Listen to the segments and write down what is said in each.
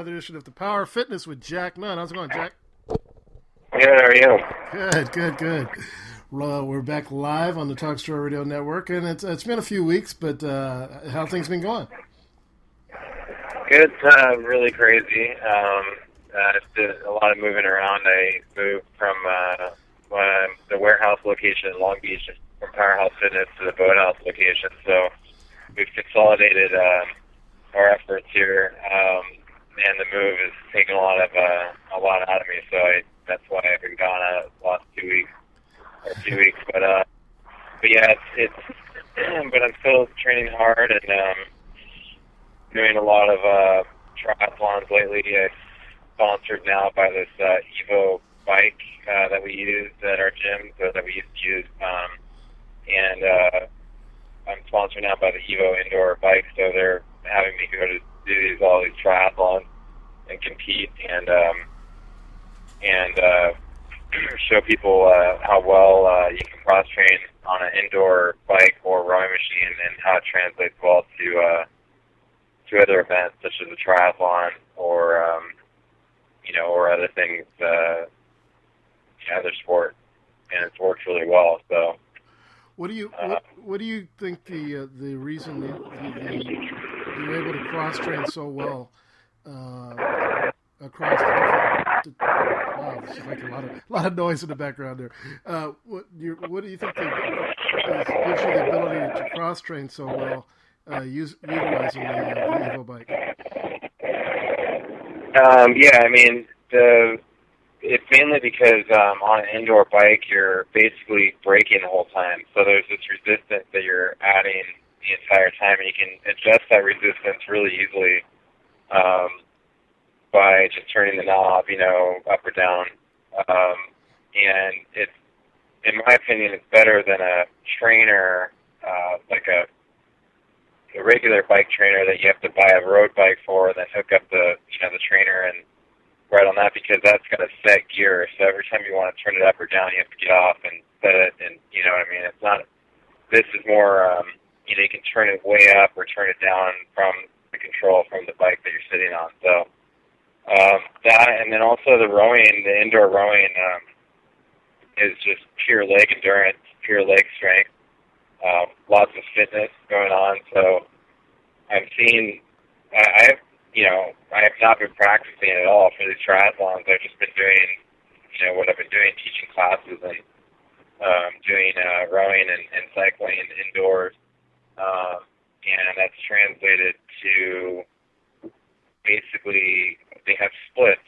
another edition of the Power of Fitness with Jack Nunn. How's it going, Jack? Good, how are you? Good. Well, we're back live on the Talk Story Radio Network, and it's been a few weeks, but how things been going? Good, really crazy. Did a lot of moving around. I moved from the warehouse location in Long Beach from Powerhouse Fitness to the Boathouse location, so we've consolidated our efforts here, and the move is taking a lot out of me, so that's why I've been gone the last 2 weeks or 2 weeks. But yeah, it's but I'm still training hard and doing a lot of triathlons lately. It's sponsored now by this Evo bike that we use at our gym, so that we used to use, and I'm sponsored now by the Evo indoor bike, so they're having me go to do all these triathlons and compete and show people how well you can cross train on an indoor bike or rowing machine, and how it translates well to other events such as a triathlon or or other things, other sport, and it's worked really well. So, what do you think the reason you're able to cross train so well across the different? Wow, there's like a lot of noise in the background there. What do you think gives you the ability to cross train so well utilizing the Evo bike? Yeah, I mean, it's mainly because on an indoor bike, you're basically braking the whole time. So there's this resistance that you're adding the entire time, and you can adjust that resistance really easily by just turning the knob, up or down. And it's, in my opinion, it's better than a trainer, like a regular bike trainer that you have to buy a road bike for, and then hook up the trainer and ride on that, because that's got a set gear. So every time you want to turn it up or down, you have to get off and set it. And you know what I mean? It's not. This is more. You can turn it way up or turn it down from the control from the bike that you're sitting on. So that, and then also the rowing, the indoor rowing is just pure leg endurance, pure leg strength. Lots of fitness going on, so I'm seeing. I have not been practicing at all for these triathlons. I've just been doing, what I've been doing, teaching classes and doing rowing and cycling indoors, and that's translated to basically they have splits,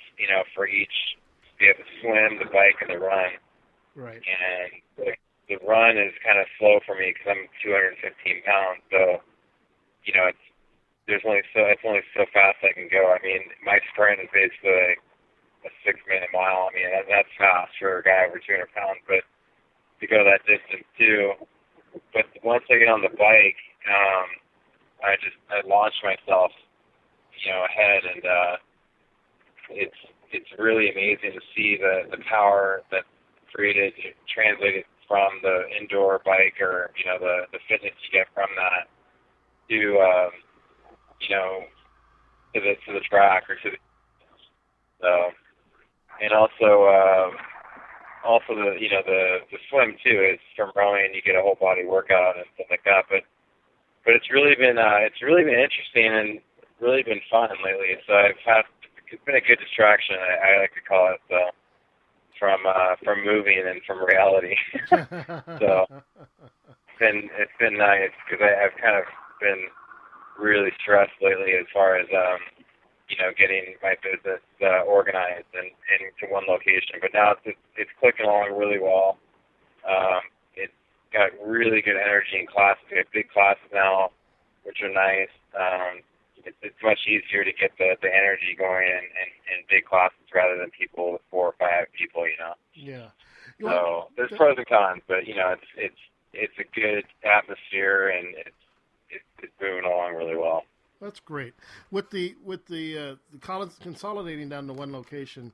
for each. They have the swim, the bike, and the run. Right. And the run is kind of slow for me because I'm 215 pounds, so it's only so fast I can go. I mean, my sprint is basically a 6-minute mile. I mean, that's fast for a guy over 200 pounds, but to go that distance too. But once I get on the bike, I launch myself, ahead, and it's really amazing to see the power that's created, translated from the indoor bike or, the fitness you get from that to, to the track or to the, so, and also the swim too is from rowing, you get a whole body workout and stuff like that, but it's really been interesting and really been fun lately. So it's been a good distraction, I like to call it, so. From moving and from reality, so it's been nice because I've kind of been really stressed lately as far as getting my business organized and to one location. But now it's clicking along really well. It's got really good energy in classes. We have big classes now, which are nice. It's much easier to get the energy going in big classes rather than people with 4 or 5 people, Yeah. So there's pros and cons, but it's a good atmosphere and it's moving along really well. That's great. With the college consolidating down to one location,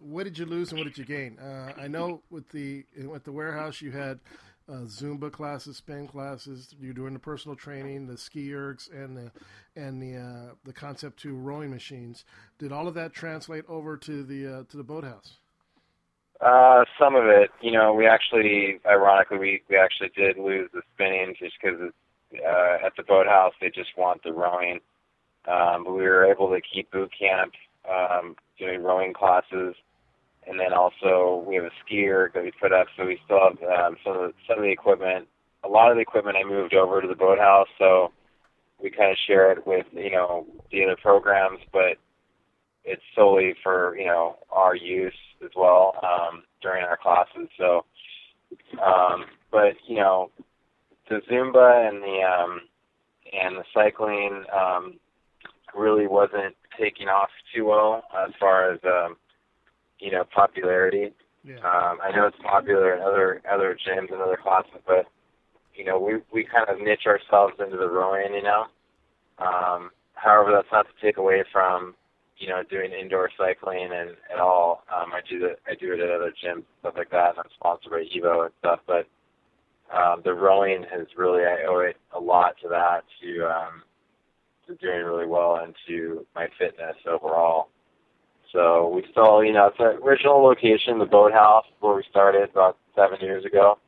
what did you lose and what did you gain? I know with the warehouse you had Zumba classes, spin classes. You're doing the personal training, the ski ergs, and the Concept2 rowing machines. Did all of that translate over to the Boathouse? Some of it, you know, we actually did lose the spinning just because at the Boathouse they just want the rowing. But we were able to keep boot camp doing rowing classes. And then also we have a skier that we put up, so we still have some of the equipment. A lot of the equipment I moved over to the Boathouse, so we kind of share it with, you know, the other programs, but it's solely for, you know, our use as well during our classes. So, but, you know, the Zumba and the cycling really wasn't taking off too well as far as you know, popularity. Yeah. I know it's popular in other gyms and other classes, but, you know, we kind of niche ourselves into the rowing, you know. However, that's not to take away from, you know, doing indoor cycling and at all. I do it at other gyms and stuff like that, and I'm sponsored by Evo and stuff, but the rowing has really, I owe it a lot to that, to doing really well and to my fitness overall. So we still, you know, it's the original location, the Boathouse, where we started about 7 years ago,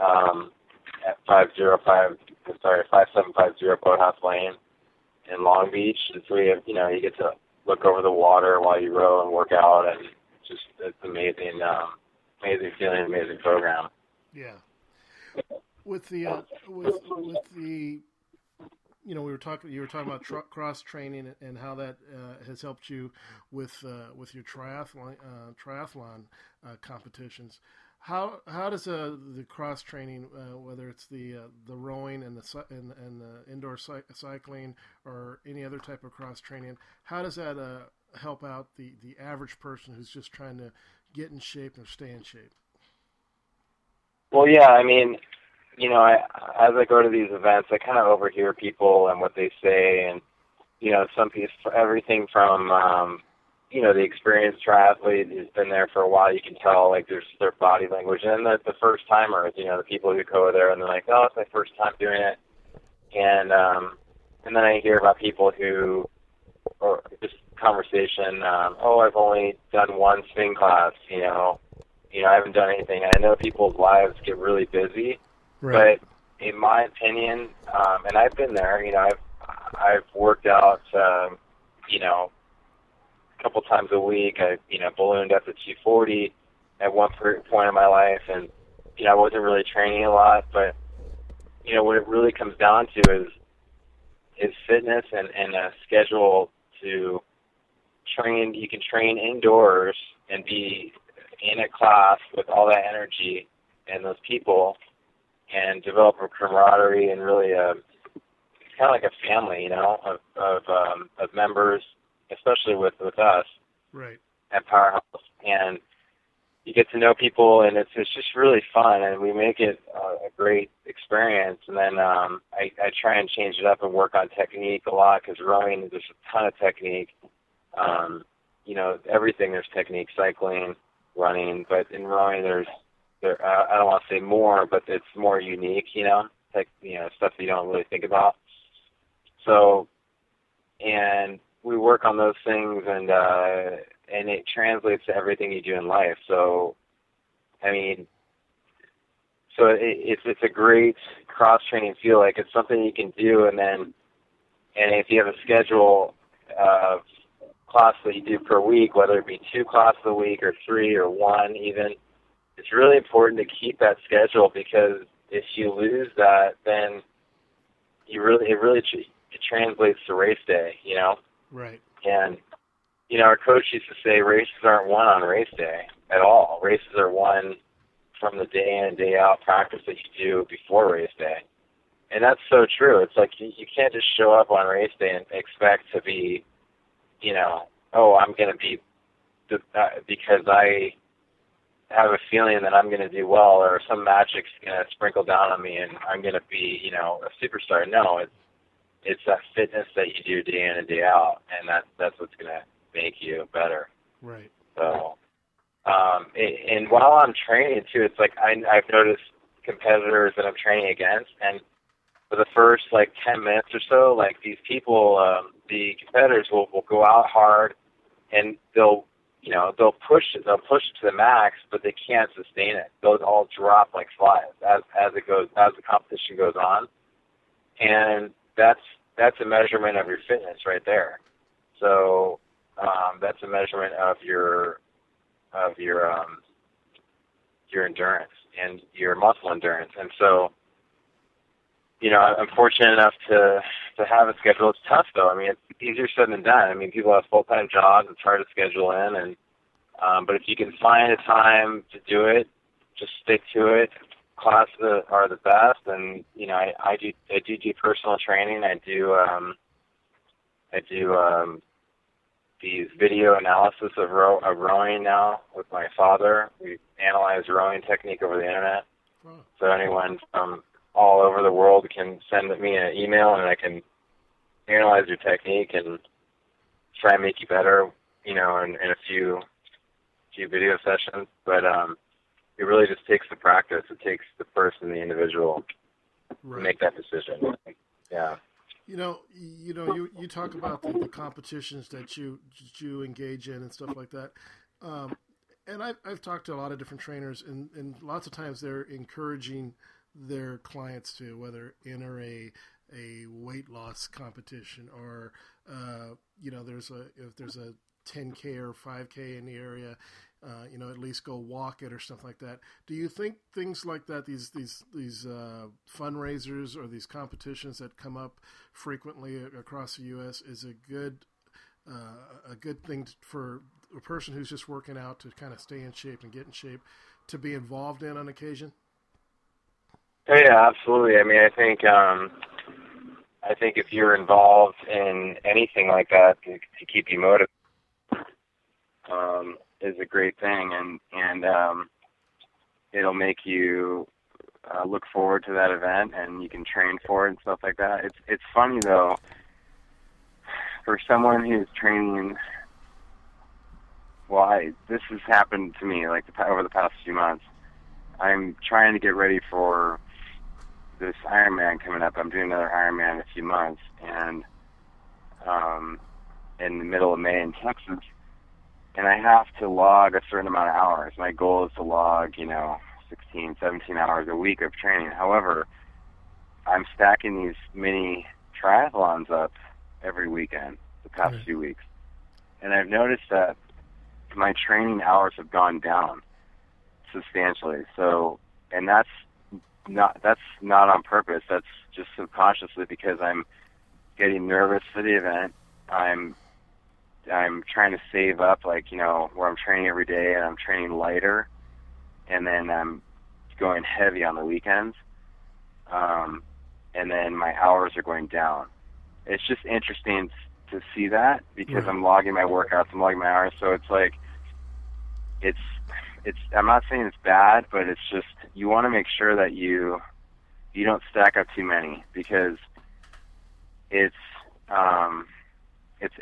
at 5750 Boathouse Lane in Long Beach. And so we have, you know, you get to look over the water while you row and work out, and just it's amazing, amazing feeling, amazing program. Yeah. With the you know, you were talking about cross training and how that has helped you with your triathlon competitions. How does the cross training, whether it's the rowing and the indoor cycling or any other type of cross training, how does that help out the average person who's just trying to get in shape or stay in shape? Well, yeah, I mean, you know, as I go to these events, I kind of overhear people and what they say, and, you know, some piece, everything from, you know, the experienced triathlete who's been there for a while, you can tell, like, there's their body language. And then the first timers, you know, the people who go there and they're like, oh, it's my first time doing it. And then I hear about people who, or just conversation, oh, I've only done one spin class, you know, I haven't done anything. And I know people's lives get really busy. Right. But in my opinion, and I've been there, you know, I've worked out, you know, a couple times a week. I, you know, ballooned up to 240 at one point in my life, and, you know, I wasn't really training a lot. But, you know, what it really comes down to is fitness and a schedule to train. You can train indoors and be in a class with all that energy and those people, and develop a camaraderie and really it's kind of like a family, you know, of members, especially with us, right, at Powerhouse. And you get to know people, and it's just really fun, and we make it a great experience. And then I try and change it up and work on technique a lot, because rowing, there's a ton of technique. You know, everything, there's technique, cycling, running, but in rowing I don't want to say more, but it's more unique, you know, like, you know, stuff that you don't really think about. So, and we work on those things, and it translates to everything you do in life. So, I mean, so it's a great cross-training feel. Like, it's something you can do, and if you have a schedule of classes that you do per week, whether it be 2 classes a week or 3 or 1 even, it's really important to keep that schedule, because if you lose that, then it translates to race day, you know? Right. And, you know, our coach used to say races aren't won on race day at all. Races are won from the day in and day out practice that you do before race day. And that's so true. It's like you can't just show up on race day and expect to be, you know, oh, I'm going to be because I have a feeling that I'm going to do well, or some magic's going to sprinkle down on me and I'm going to be, you know, a superstar. No, it's that fitness that you do day in and day out, and that's what's going to make you better. Right. So, and while I'm training too, it's like I've noticed competitors that I'm training against, and for the first, 10 minutes or so, these people, the competitors will go out hard, and they'll, they'll push it to the max, but they can't sustain it. Those all drop like flies as the competition goes on, and that's a measurement of your fitness right there. So that's a measurement of your endurance and your muscle endurance. And so, I'm fortunate enough to have a schedule. It's tough, though. I mean, it's easier said than done. I mean, people have full-time jobs. It's hard to schedule in. But if you can find a time to do it, just stick to it. Classes are the best. And, I do personal training. I do these video analysis of rowing now with my father. We analyze rowing technique over the internet. So anyone from all over the world can send me an email, and I can analyze your technique and try and make you better, in a few video sessions. But it really just takes the practice. It takes the person, the individual, to make that decision. Yeah. You talk about the competitions that you engage in and stuff like that. And I've talked to a lot of different trainers, and lots of times they're encouraging their clients to whether enter a weight loss competition or if there's a 10K or 5K in the area, at least go walk it or stuff like that. Do you think things like that, these fundraisers or these competitions that come up frequently across the U.S. is a good thing for a person who's just working out to kind of stay in shape and get in shape to be involved in on occasion? Yeah, absolutely. I mean, I think if you're involved in anything like that to keep you motivated is a great thing, and it'll make you look forward to that event, and you can train for it and stuff like that. It's funny though, for someone who's training. Well, this has happened to me over the past few months. I'm trying to get ready for this Ironman coming up. I'm doing another Ironman in a few months, and in the middle of May in Texas, and I have to log a certain amount of hours. My goal is to log, 16, 17 hours a week of training. However, I'm stacking these mini triathlons up every weekend the past few weeks, and I've noticed that my training hours have gone down substantially. So, and that's not on purpose. That's just subconsciously because I'm getting nervous for the event. I'm trying to save up, where I'm training every day, and I'm training lighter, and then I'm going heavy on the weekends, and then my hours are going down. It's just interesting to see that because I'm logging my workouts, I'm logging my hours, so it's I'm not saying it's bad, but it's just you want to make sure that you don't stack up too many because it is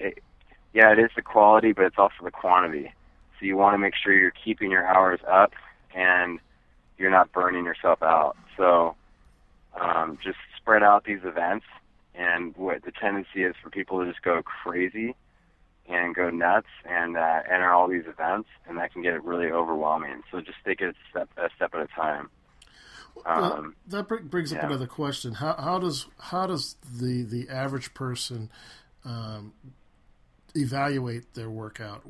the quality, but it's also the quantity. So you want to make sure you're keeping your hours up and you're not burning yourself out. So just spread out these events, and what the tendency is for people to just go crazy and go nuts and enter all these events, and that can get really overwhelming. So just take it a step at a time. That brings up another question. How does the average person evaluate their workout?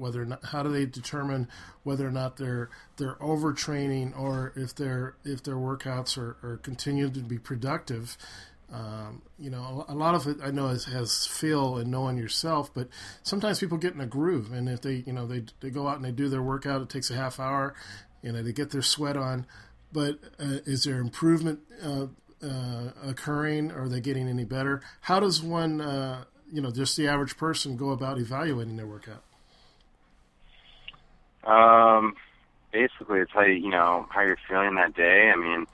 How do they determine whether or not they're overtraining, or if their workouts are continuing to be productive? A lot of it I know has feel and knowing yourself, but sometimes people get in a groove, and if they, they go out and they do their workout, it takes a half hour, they get their sweat on, but is there improvement occurring? Are they getting any better? How does one, just the average person go about evaluating their workout? Basically it's how how you're feeling that day. I mean,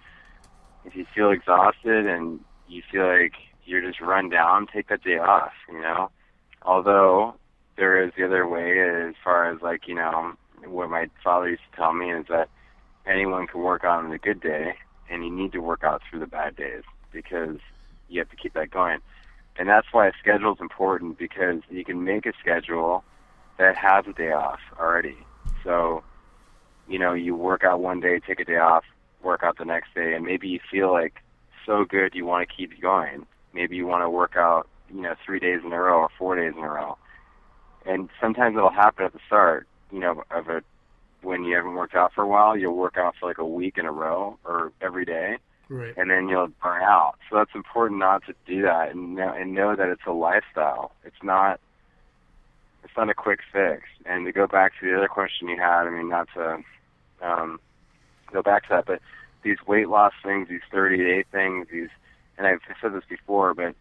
if you feel exhausted and you feel like you're just run down, take that day off, Although there is the other way as far as what my father used to tell me is that anyone can work on a good day and you need to work out through the bad days because you have to keep that going. And that's why a schedule is important, because you can make a schedule that has a day off already. So, you know, you work out one day, take a day off, work out the next day, and maybe you feel like so good you want to keep going. Maybe you want to work out, you know, 3 days in a row or 4 days in a row. And sometimes it'll happen at the start, you know, of a, when you haven't worked out for a while, you'll work out for like a week in a row or every day. Right. And then you'll burn out. So that's important not to do that, and know that it's a lifestyle. It's not a quick fix. And to go back to the other question you had, I mean, not to go back to that, but these weight loss things, these 30-day things, these, and I've said this before, but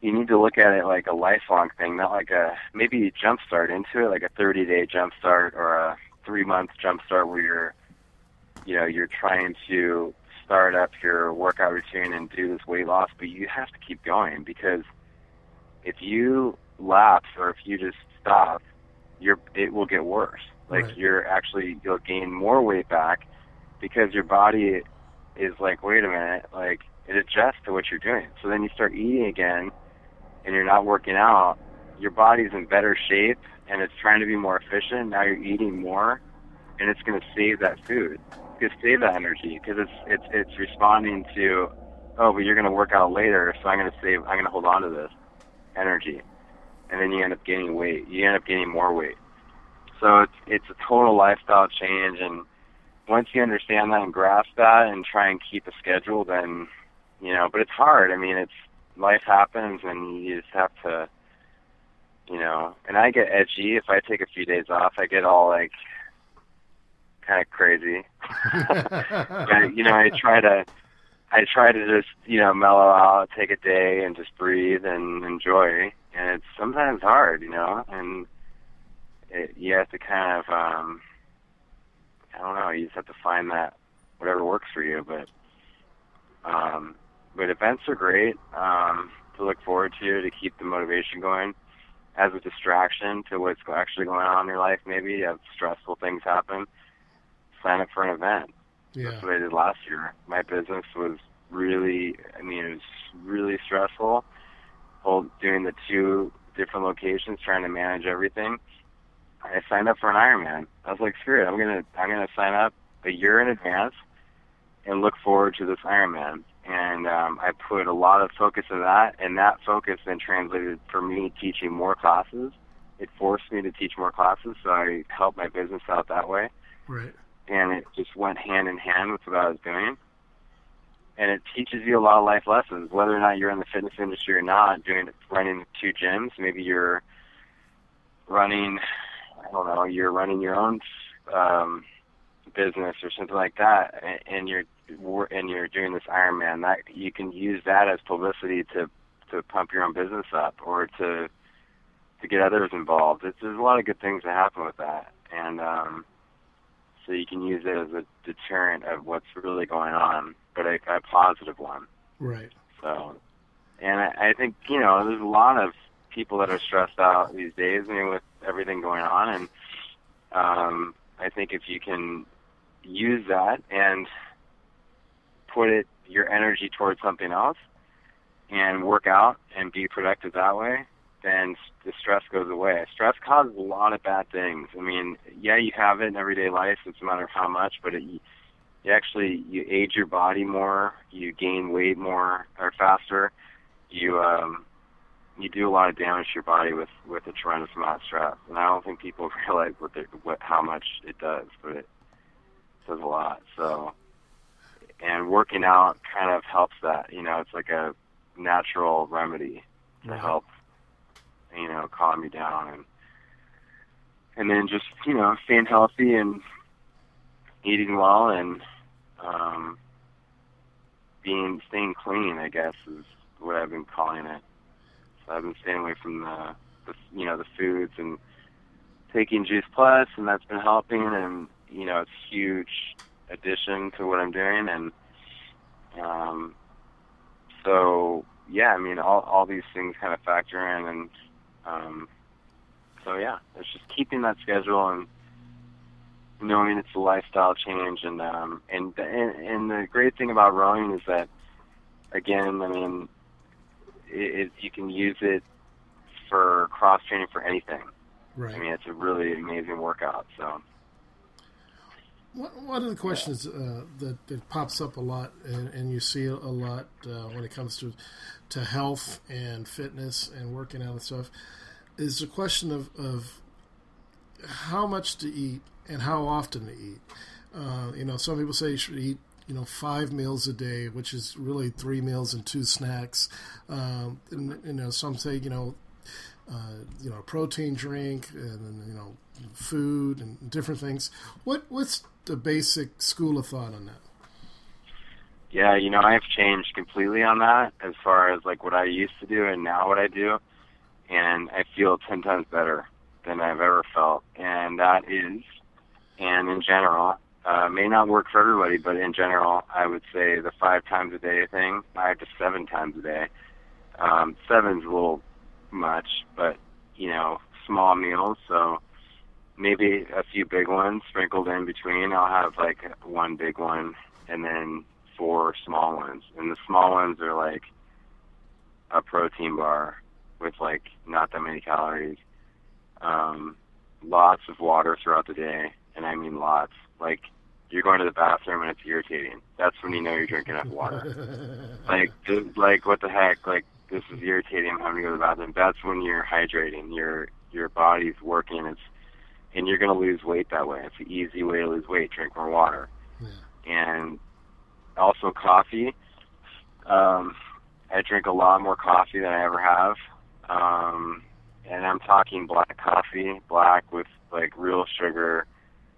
you need to look at it like a lifelong thing, not like a, maybe you jump start into it, like a 30-day jump start or a 3-month jump start where you're, you know, you're trying to start up your workout routine and do this weight loss, but you have to keep going, because if you lapse or if you just stop, it will get worse. Like, right. You'll gain more weight back because your body is like, wait a minute, like it adjusts to what you're doing. So then you start eating again and you're not working out, your body's in better shape and it's trying to be more efficient. Now you're eating more and it's going to save that food. It's going to save that energy because it's responding to, oh, but you're going to work out later, so I'm going to hold on to this energy. And then you end up gaining weight. You end up gaining more weight. So it's a total lifestyle change. And once you understand that and grasp that and try and keep a schedule, then, you know, but it's hard. I mean, life happens and you just have to, you know, and I get edgy. If I take a few days off, I get all like kind of crazy. But, you know, I try to just, you know, mellow out, take a day and just breathe and enjoy. And it's sometimes hard, you know, and you have to kind of, I don't know, you just have to find that, whatever works for you. But events are great to look forward to keep the motivation going as a distraction to what's actually going on in your life. Maybe you have stressful things happen. Sign up for an event. Yeah. That's what I did last year. My business was really stressful. Doing the 2 different locations, trying to manage everything. I signed up for an Ironman. I was like, screw it, I'm gonna sign up a year in advance and look forward to this Ironman. And I put a lot of focus in that, and that focus then translated for me teaching more classes. It forced me to teach more classes, so I helped my business out that way. Right. And it just went hand in hand with what I was doing. And it teaches you a lot of life lessons, whether or not you're in the fitness industry or not, running 2 gyms. Maybe you're running, you're running your own business or something like that, and you're doing this Ironman. That you can use that as publicity to pump your own business up or to get others involved. There's a lot of good things that happen with that, and so you can use it as a deterrent of what's really going on, but a positive one. Right. So, and I think, you know, there's a lot of people that are stressed out these days, I mean, with everything going on. And I think if you can use that and your energy towards something else and work out and be productive that way, then the stress goes away. Stress causes a lot of bad things. I mean, yeah, you have it in everyday life. It's a matter of how much, but you age your body more, you gain weight more or faster, you do a lot of damage to your body with a tremendous amount of stress. And I don't think people realize how much it does, but it does a lot. So, and working out kind of helps that. You know, it's like a natural remedy to help, you know, calm you down, and then just, you know, staying healthy and eating well and staying clean, I guess, is what I've been calling it. So I've been staying away from the foods and taking Juice Plus, and that's been helping. And, you know, it's a huge addition to what I'm doing. And so, yeah, I mean, all these things kind of factor in. And so, yeah, it's just keeping that schedule and You know, I mean, it's a lifestyle change, and the great thing about rowing is that, again, I mean, you can use it for cross training for anything. Right. I mean, it's a really amazing workout. So, one of the questions that pops up a lot, and you see a lot when it comes to health and fitness and working out and stuff, is the question of how much to eat and how often to eat. You know, some people say you should eat, you know, 5 meals a day, which is really 3 meals and 2 snacks. And, you know, some say, you know, a protein drink and, you know, food and different things. What's the basic school of thought on that? Yeah, you know, I've changed completely on that as far as, like, what I used to do and now what I do. And I feel 10 times better than I've ever felt. And that is, and in general, may not work for everybody, but in general, I would say the 5 times a day thing, 5 to 7 times a day. 7's a little much, but, you know, small meals. So maybe a few big ones sprinkled in between. I'll have, like, 1 big one and then 4 small ones. And the small ones are, like, a protein bar with, like, not that many calories, lots of water throughout the day, and I mean lots. Like, you're going to the bathroom and it's irritating. That's when you know you're drinking enough water. like, what the heck? Like, this is irritating. I'm having to go to the bathroom. That's when you're hydrating. Your body's working. And you're going to lose weight that way. It's an easy way to lose weight. Drink more water. Yeah. And also coffee. I drink a lot more coffee than I ever have. And I'm talking black coffee, black with, like, real sugar,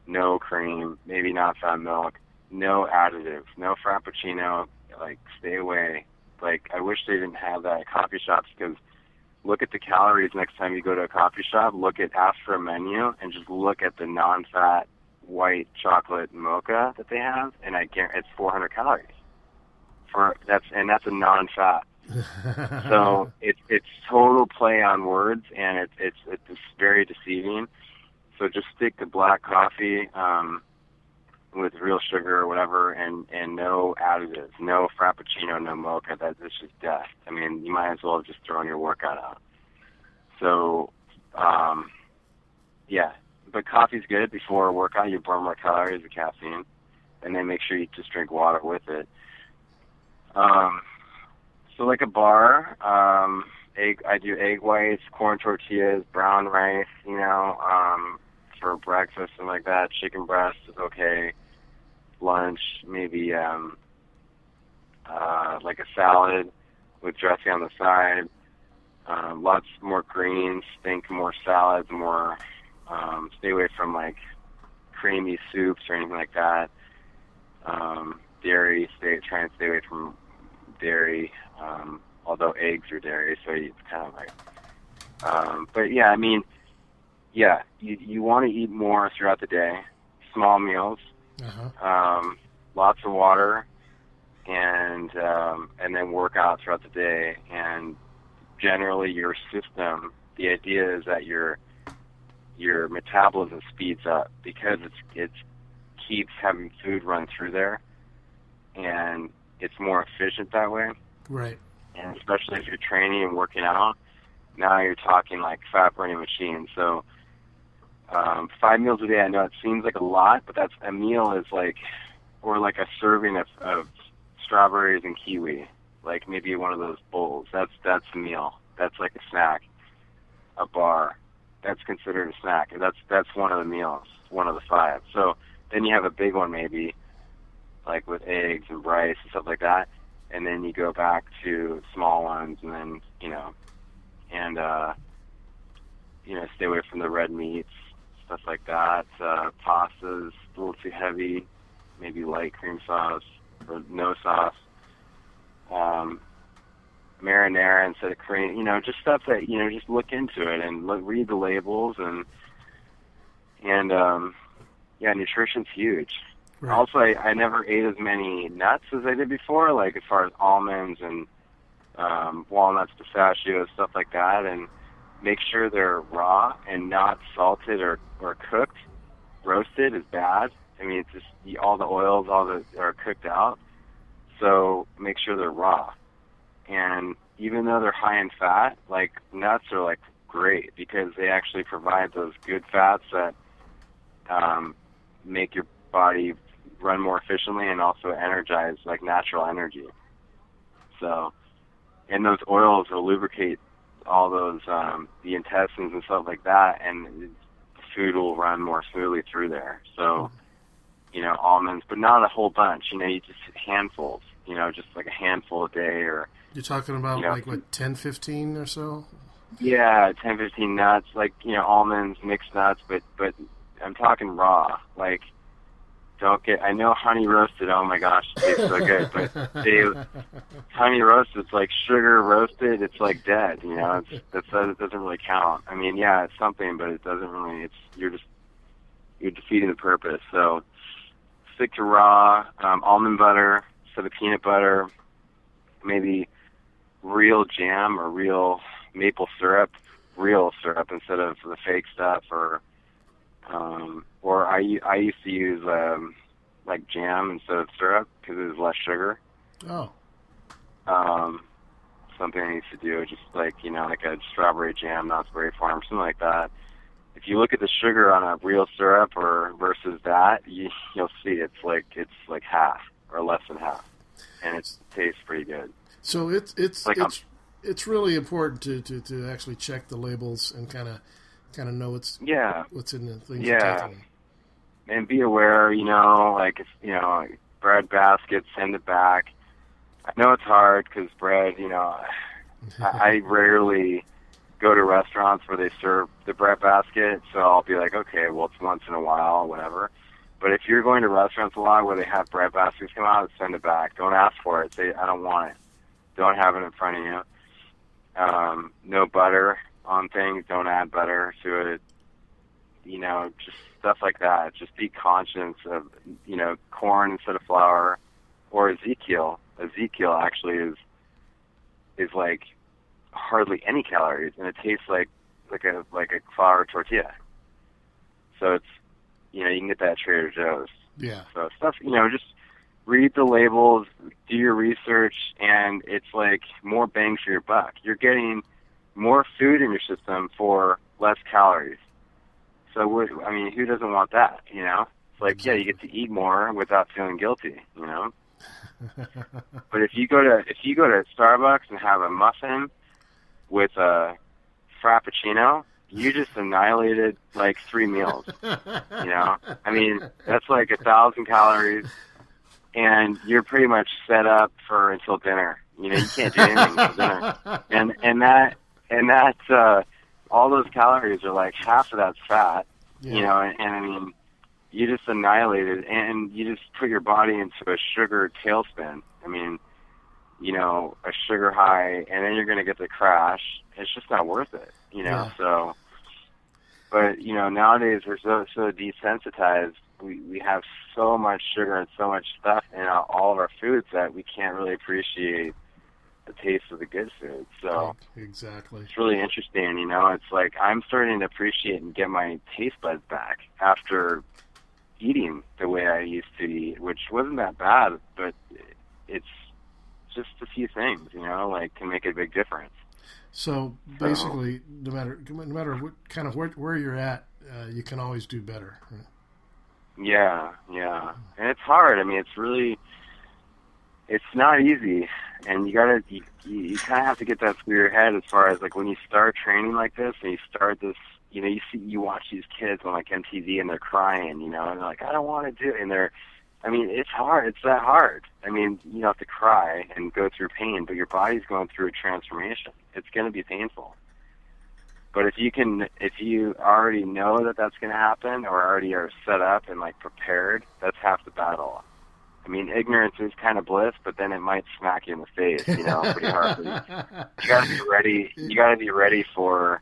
no cream, maybe not fat milk, no additives, no frappuccino, like, stay away. Like, I wish they didn't have that at coffee shops, because look at the calories next time you go to a coffee shop, ask for a menu, and just look at the non-fat white chocolate mocha that they have, and I guarantee it's 400 calories. That's a non-fat. So it's total play on words, and it's very deceiving. So just stick to black coffee with real sugar or whatever, and no additives, no frappuccino, no mocha. That's just death. I mean, you might as well have just thrown your workout out. So, yeah. But coffee's good before a workout. You burn more calories with caffeine, and then make sure you just drink water with it. So like a bar, I do egg whites, corn tortillas, brown rice, you know, for breakfast and like that. Chicken breast is okay. Lunch, maybe like a salad with dressing on the side. Lots more greens. Think more salads, more. Stay away from like creamy soups or anything like that. Dairy. Try and stay away from dairy. Although eggs are dairy, so it's kind of like, but yeah, I mean, yeah, you want to eat more throughout the day, small meals, lots of water, and then work out throughout the day, and generally your system, the idea is that your metabolism speeds up because it keeps having food run through there, and it's more efficient that way. Right. And especially if you're training and working out, now you're talking like fat-burning machines. So 5 meals a day, I know it seems like a lot, but that's a meal is like, or like a serving of strawberries and kiwi, like maybe one of those bowls. That's a meal. That's like a snack, a bar. That's considered a snack. That's one of the meals, one of the 5. So then you have a big one maybe, like with eggs and rice and stuff like that. And then you go back to small ones, and then, stay away from the red meats, stuff like that. Pastas, a little too heavy, maybe light cream sauce or no sauce. Marinara instead of cream, just stuff that, just look into it and read the labels. And nutrition's huge. Right. Also, I never ate as many nuts as I did before, like as far as almonds and walnuts, pistachios, stuff like that. And make sure they're raw and not salted or cooked. roasted is bad. I mean, it's just all the oils, all the are cooked out. So make sure they're raw. And even though they're high in fat, like nuts are like great because they actually provide those good fats that make your body run more efficiently and also energize like natural energy. So, and those oils will lubricate all those the intestines and stuff like that, and food will run more smoothly through there. So, you know, almonds, but not a whole bunch. You know, you just handfuls. You know, just like a handful a day, or you're talking about, you know, like what, 10-15 or so. Yeah, 10-15 nuts, like, you know, almonds, mixed nuts, but I'm talking raw. Like, don't get. I know honey roasted. Oh my gosh, it tastes so good. But honey roasted, it's like sugar roasted. It's like dead. You know, it doesn't really count. I mean, yeah, it's something, but it doesn't really. It's you're defeating the purpose. So stick to raw almond butter. So the peanut butter, maybe real jam or real maple syrup, instead of the fake stuff, or I used to use like jam instead of syrup because it was less sugar. Oh. Something I used to do, just like, you know, like a strawberry jam, Knott's Berry Farm, something like that. If you look at the sugar on a real syrup or versus that, you'll see it's like half or less than half, and it tastes pretty good. So it's really important to actually check the labels and kind of know what's in the things. Yeah, and be aware. You know, like, it's, you know, bread baskets, send it back. I know it's hard because bread. You know, I rarely go to restaurants where they serve the bread basket, so I'll be like, okay, well, it's once in a while, whatever. But if you're going to restaurants a lot where they have bread baskets come out, send it back. Don't ask for it. Say, I don't want it. Don't have it in front of you. No butter on things. Don't add butter to it. You know, just stuff like that. Just be conscious of, you know, corn instead of flour. Or Ezekiel. Ezekiel actually is like hardly any calories, and it tastes like a flour tortilla. So it's, you know, you can get that at Trader Joe's. Yeah. So stuff, you know, just read the labels, do your research, and it's like more bang for your buck. You're getting more food in your system for less calories. So, I mean, who doesn't want that, you know? It's like, exactly. Yeah, you get to eat more without feeling guilty, you know? But if you go to Starbucks and have a muffin with a frappuccino, you just annihilated, like, 3 meals, you know? I mean, that's like 1,000 calories, and you're pretty much set up for until dinner. You know, you can't do anything until dinner. And that's all those calories are, like, half of that's fat, yeah. You know, and I mean, you just annihilated, and you just put your body into a sugar tailspin. I mean, you know, a sugar high, and then you're going to get the crash. It's just not worth it, you know, yeah. So... But, you know, nowadays we're so desensitized. We have so much sugar and so much stuff in all of our foods that we can't really appreciate the taste of the good food. So exactly. It's really interesting, you know. It's like I'm starting to appreciate and get my taste buds back after eating the way I used to eat, which wasn't that bad, but it's just a few things, you know, like can make a big difference. So basically, no matter what kind of where you're at, you can always do better. Right? Yeah, and it's hard. I mean, it's not easy, and you kind of have to get that through your head as far as like when you start training like this, and you start this, you know, you watch these kids on like MTV and they're crying, you know, and they're like, I don't want to do it, and I mean, it's hard. It's that hard. I mean, you have to cry and go through pain, but your body's going through a transformation. It's going to be painful. But if you already know that that's going to happen or already are set up and, like, prepared, that's half the battle. I mean, ignorance is kind of bliss, but then it might smack you in the face, you know, pretty hard. You got to be ready. You got to be ready for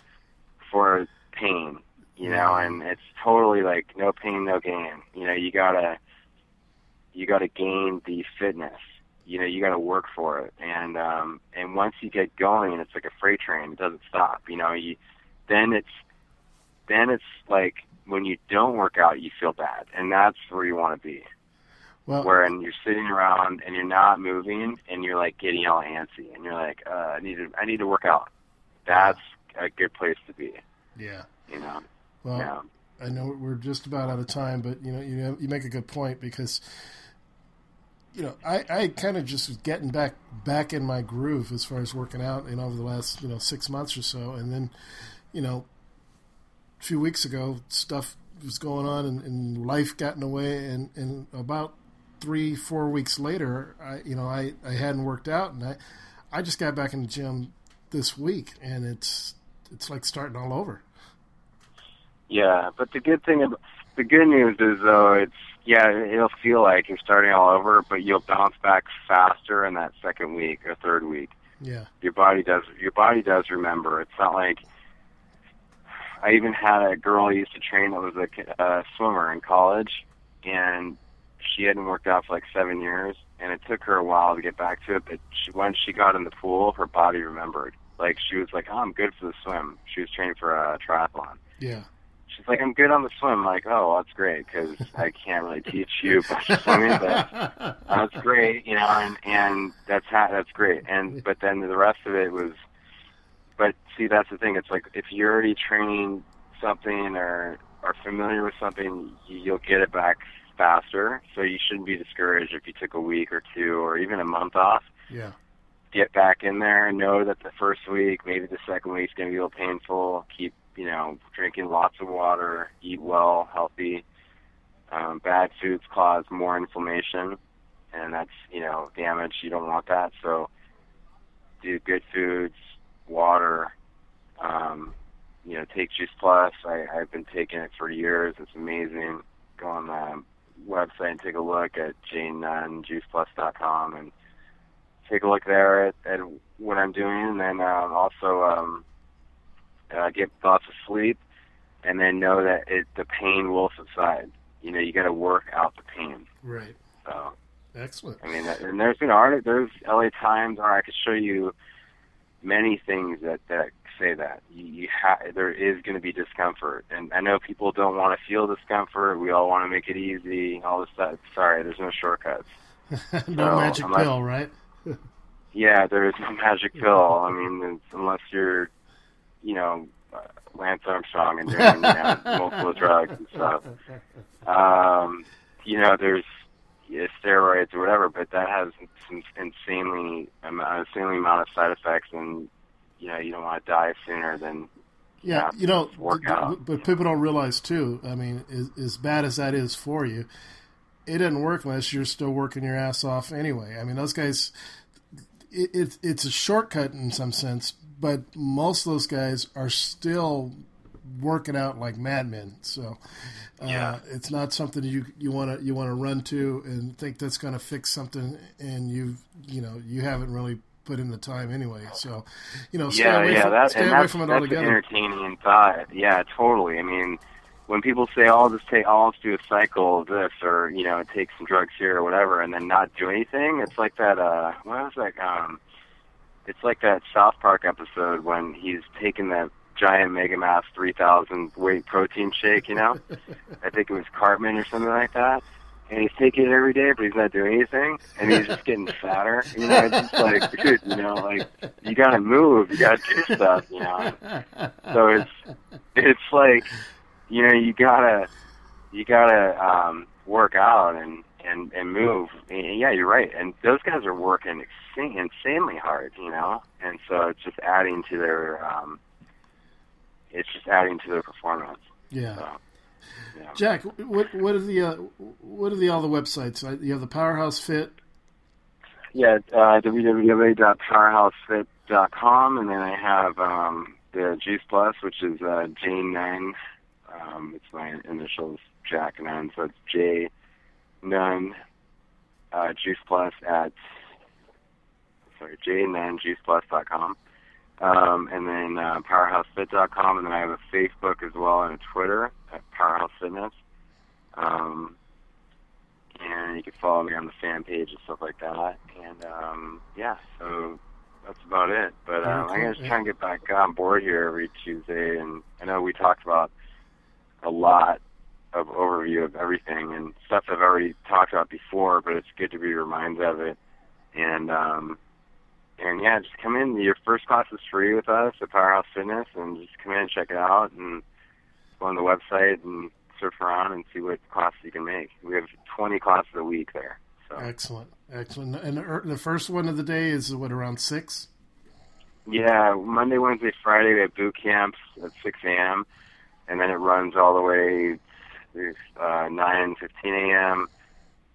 pain, you know, and it's totally, like, no pain, no gain. You know, you got to gain the fitness, you know, you got to work for it. And once you get going, it's like a freight train. It doesn't stop, you know, then it's like when you don't work out, you feel bad, and that's where you want to be. Well, wherein you're sitting around and you're not moving, and you're like getting all antsy, and you're like, I need to work out. That's a good place to be. Yeah. You know. Well, yeah. I know we're just about out of time, but you know, you make a good point because, you know, I kind of just was getting back in my groove as far as working out, and over the last 6 months or so, and then, a few weeks ago stuff was going on and life got in the way, and about 3-4 weeks later, I hadn't worked out, and I just got back in the gym this week, and it's like starting all over. Yeah, but the good news is though, it'll feel like you're starting all over, but you'll bounce back faster in that second week or third week. Yeah, your body does remember. It's not like, I even had a girl I used to train that was a swimmer in college, and she hadn't worked out for like 7 years, and it took her a while to get back to it, but once she got in the pool, her body remembered. Like, she was like, oh, I'm good for the swim. She was training for a triathlon. Yeah. She's like, I'm good on the swim. I'm like, oh, well, that's great, because I can't really teach you about swimming, but that's great, and that's great. But then the rest of it was, but see, that's the thing. It's like, if you're already training something or are familiar with something, you'll get it back faster. So you shouldn't be discouraged if you took a week or two or even a month off. Yeah. Get back in there. Know that the first week, maybe the second week is going to be a little painful. Keep, drinking lots of water, eat well, healthy. Bad foods cause more inflammation, and that's, damage. You don't want that. So do good foods. Water, take Juice Plus. I've been taking it for years. It's amazing. Go on the website and take a look at jnunnjuiceplus.com and take a look there at what I'm doing. And then also get lots of sleep, and then know that the pain will subside. You got to work out the pain. Right. So excellent. I mean, and there's been there's LA Times, or I could show you many things that say that there is going to be discomfort, and I know people don't want to feel discomfort. We all want to make it easy, all this stuff. Sorry, there's no shortcuts. Pill, right? Yeah, there is no magic pill. I mean, unless you're, Lance Armstrong and doing multiple drugs and stuff. There's steroids or whatever, but that has some insanely amount of side effects, and you don't want to die sooner than work out. But people don't realize too. I mean, as bad as that is for you, it doesn't work unless you're still working your ass off anyway. I mean, those guys, it's a shortcut in some sense, but most of those guys are still working out like madmen, so it's not something you want to run to and think that's going to fix something, and you haven't really put in the time anyway. So stay away from it altogether. That's an entertaining thought. Yeah, totally. I mean, when people say, I'll just do a cycle of this, or take some drugs here or whatever, and then not do anything, it's like that. It's like that South Park episode when he's taking that giant Mega Mass 3000 weight protein shake, I think it was Cartman or something like that, and he's taking it every day, but he's not doing anything, and he's just getting fatter. It's just like, dude, you gotta move, you gotta do stuff, So it's like, you gotta work out and move. And yeah, you're right. And those guys are working insanely hard, and so it's just adding to their performance. Yeah. So, Jack, what are all the websites? You have the Powerhouse Fit. Yeah, www.powerhousefit.com, and then I have the Juice Plus, which is J9. It's my initials, Jack Nunn, so it's J Nunn Juice Plus J9JuicePlus.com. And then PowerhouseFit.com, and then I have a Facebook as well and a Twitter at Powerhouse Fitness. And you can follow me on the fan page and stuff like that. And, so that's about it. But I'm going to try and get back on board here every Tuesday. And I know we talked about a lot of overview of everything and stuff I've already talked about before, but it's good to be reminded of it. And yeah, just come in. Your first class is free with us at Powerhouse Fitness, and just come in and check it out and go on the website and surf around and see what classes you can make. We have 20 classes a week there. So. Excellent. And the first one of the day is, what, around 6? Yeah, Monday, Wednesday, Friday, we have boot camps at 6 a.m., and then it runs all the way to 9:15 a.m.,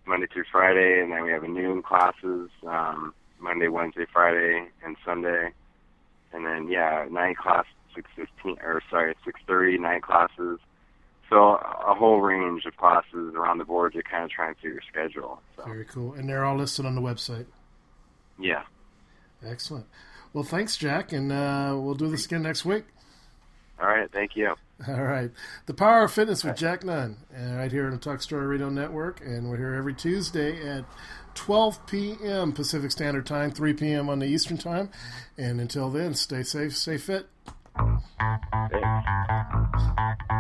Monday through Friday, and then we have a noon classes, Monday, Wednesday, Friday, and Sunday. And then, yeah, night class, 6:30, night classes. So a whole range of classes around the board to kind of try and see your schedule. So. Very cool. And they're all listed on the website. Yeah. Excellent. Well, thanks, Jack, and we'll do this again next week. All right. Thank you. All right. The Power of Fitness with Jack Nunn, right here on the Talk Story Radio Network, and we're here every Tuesday at 12 p.m. Pacific Standard Time, 3 p.m. on the Eastern Time, and until then, stay safe, stay fit. Thanks.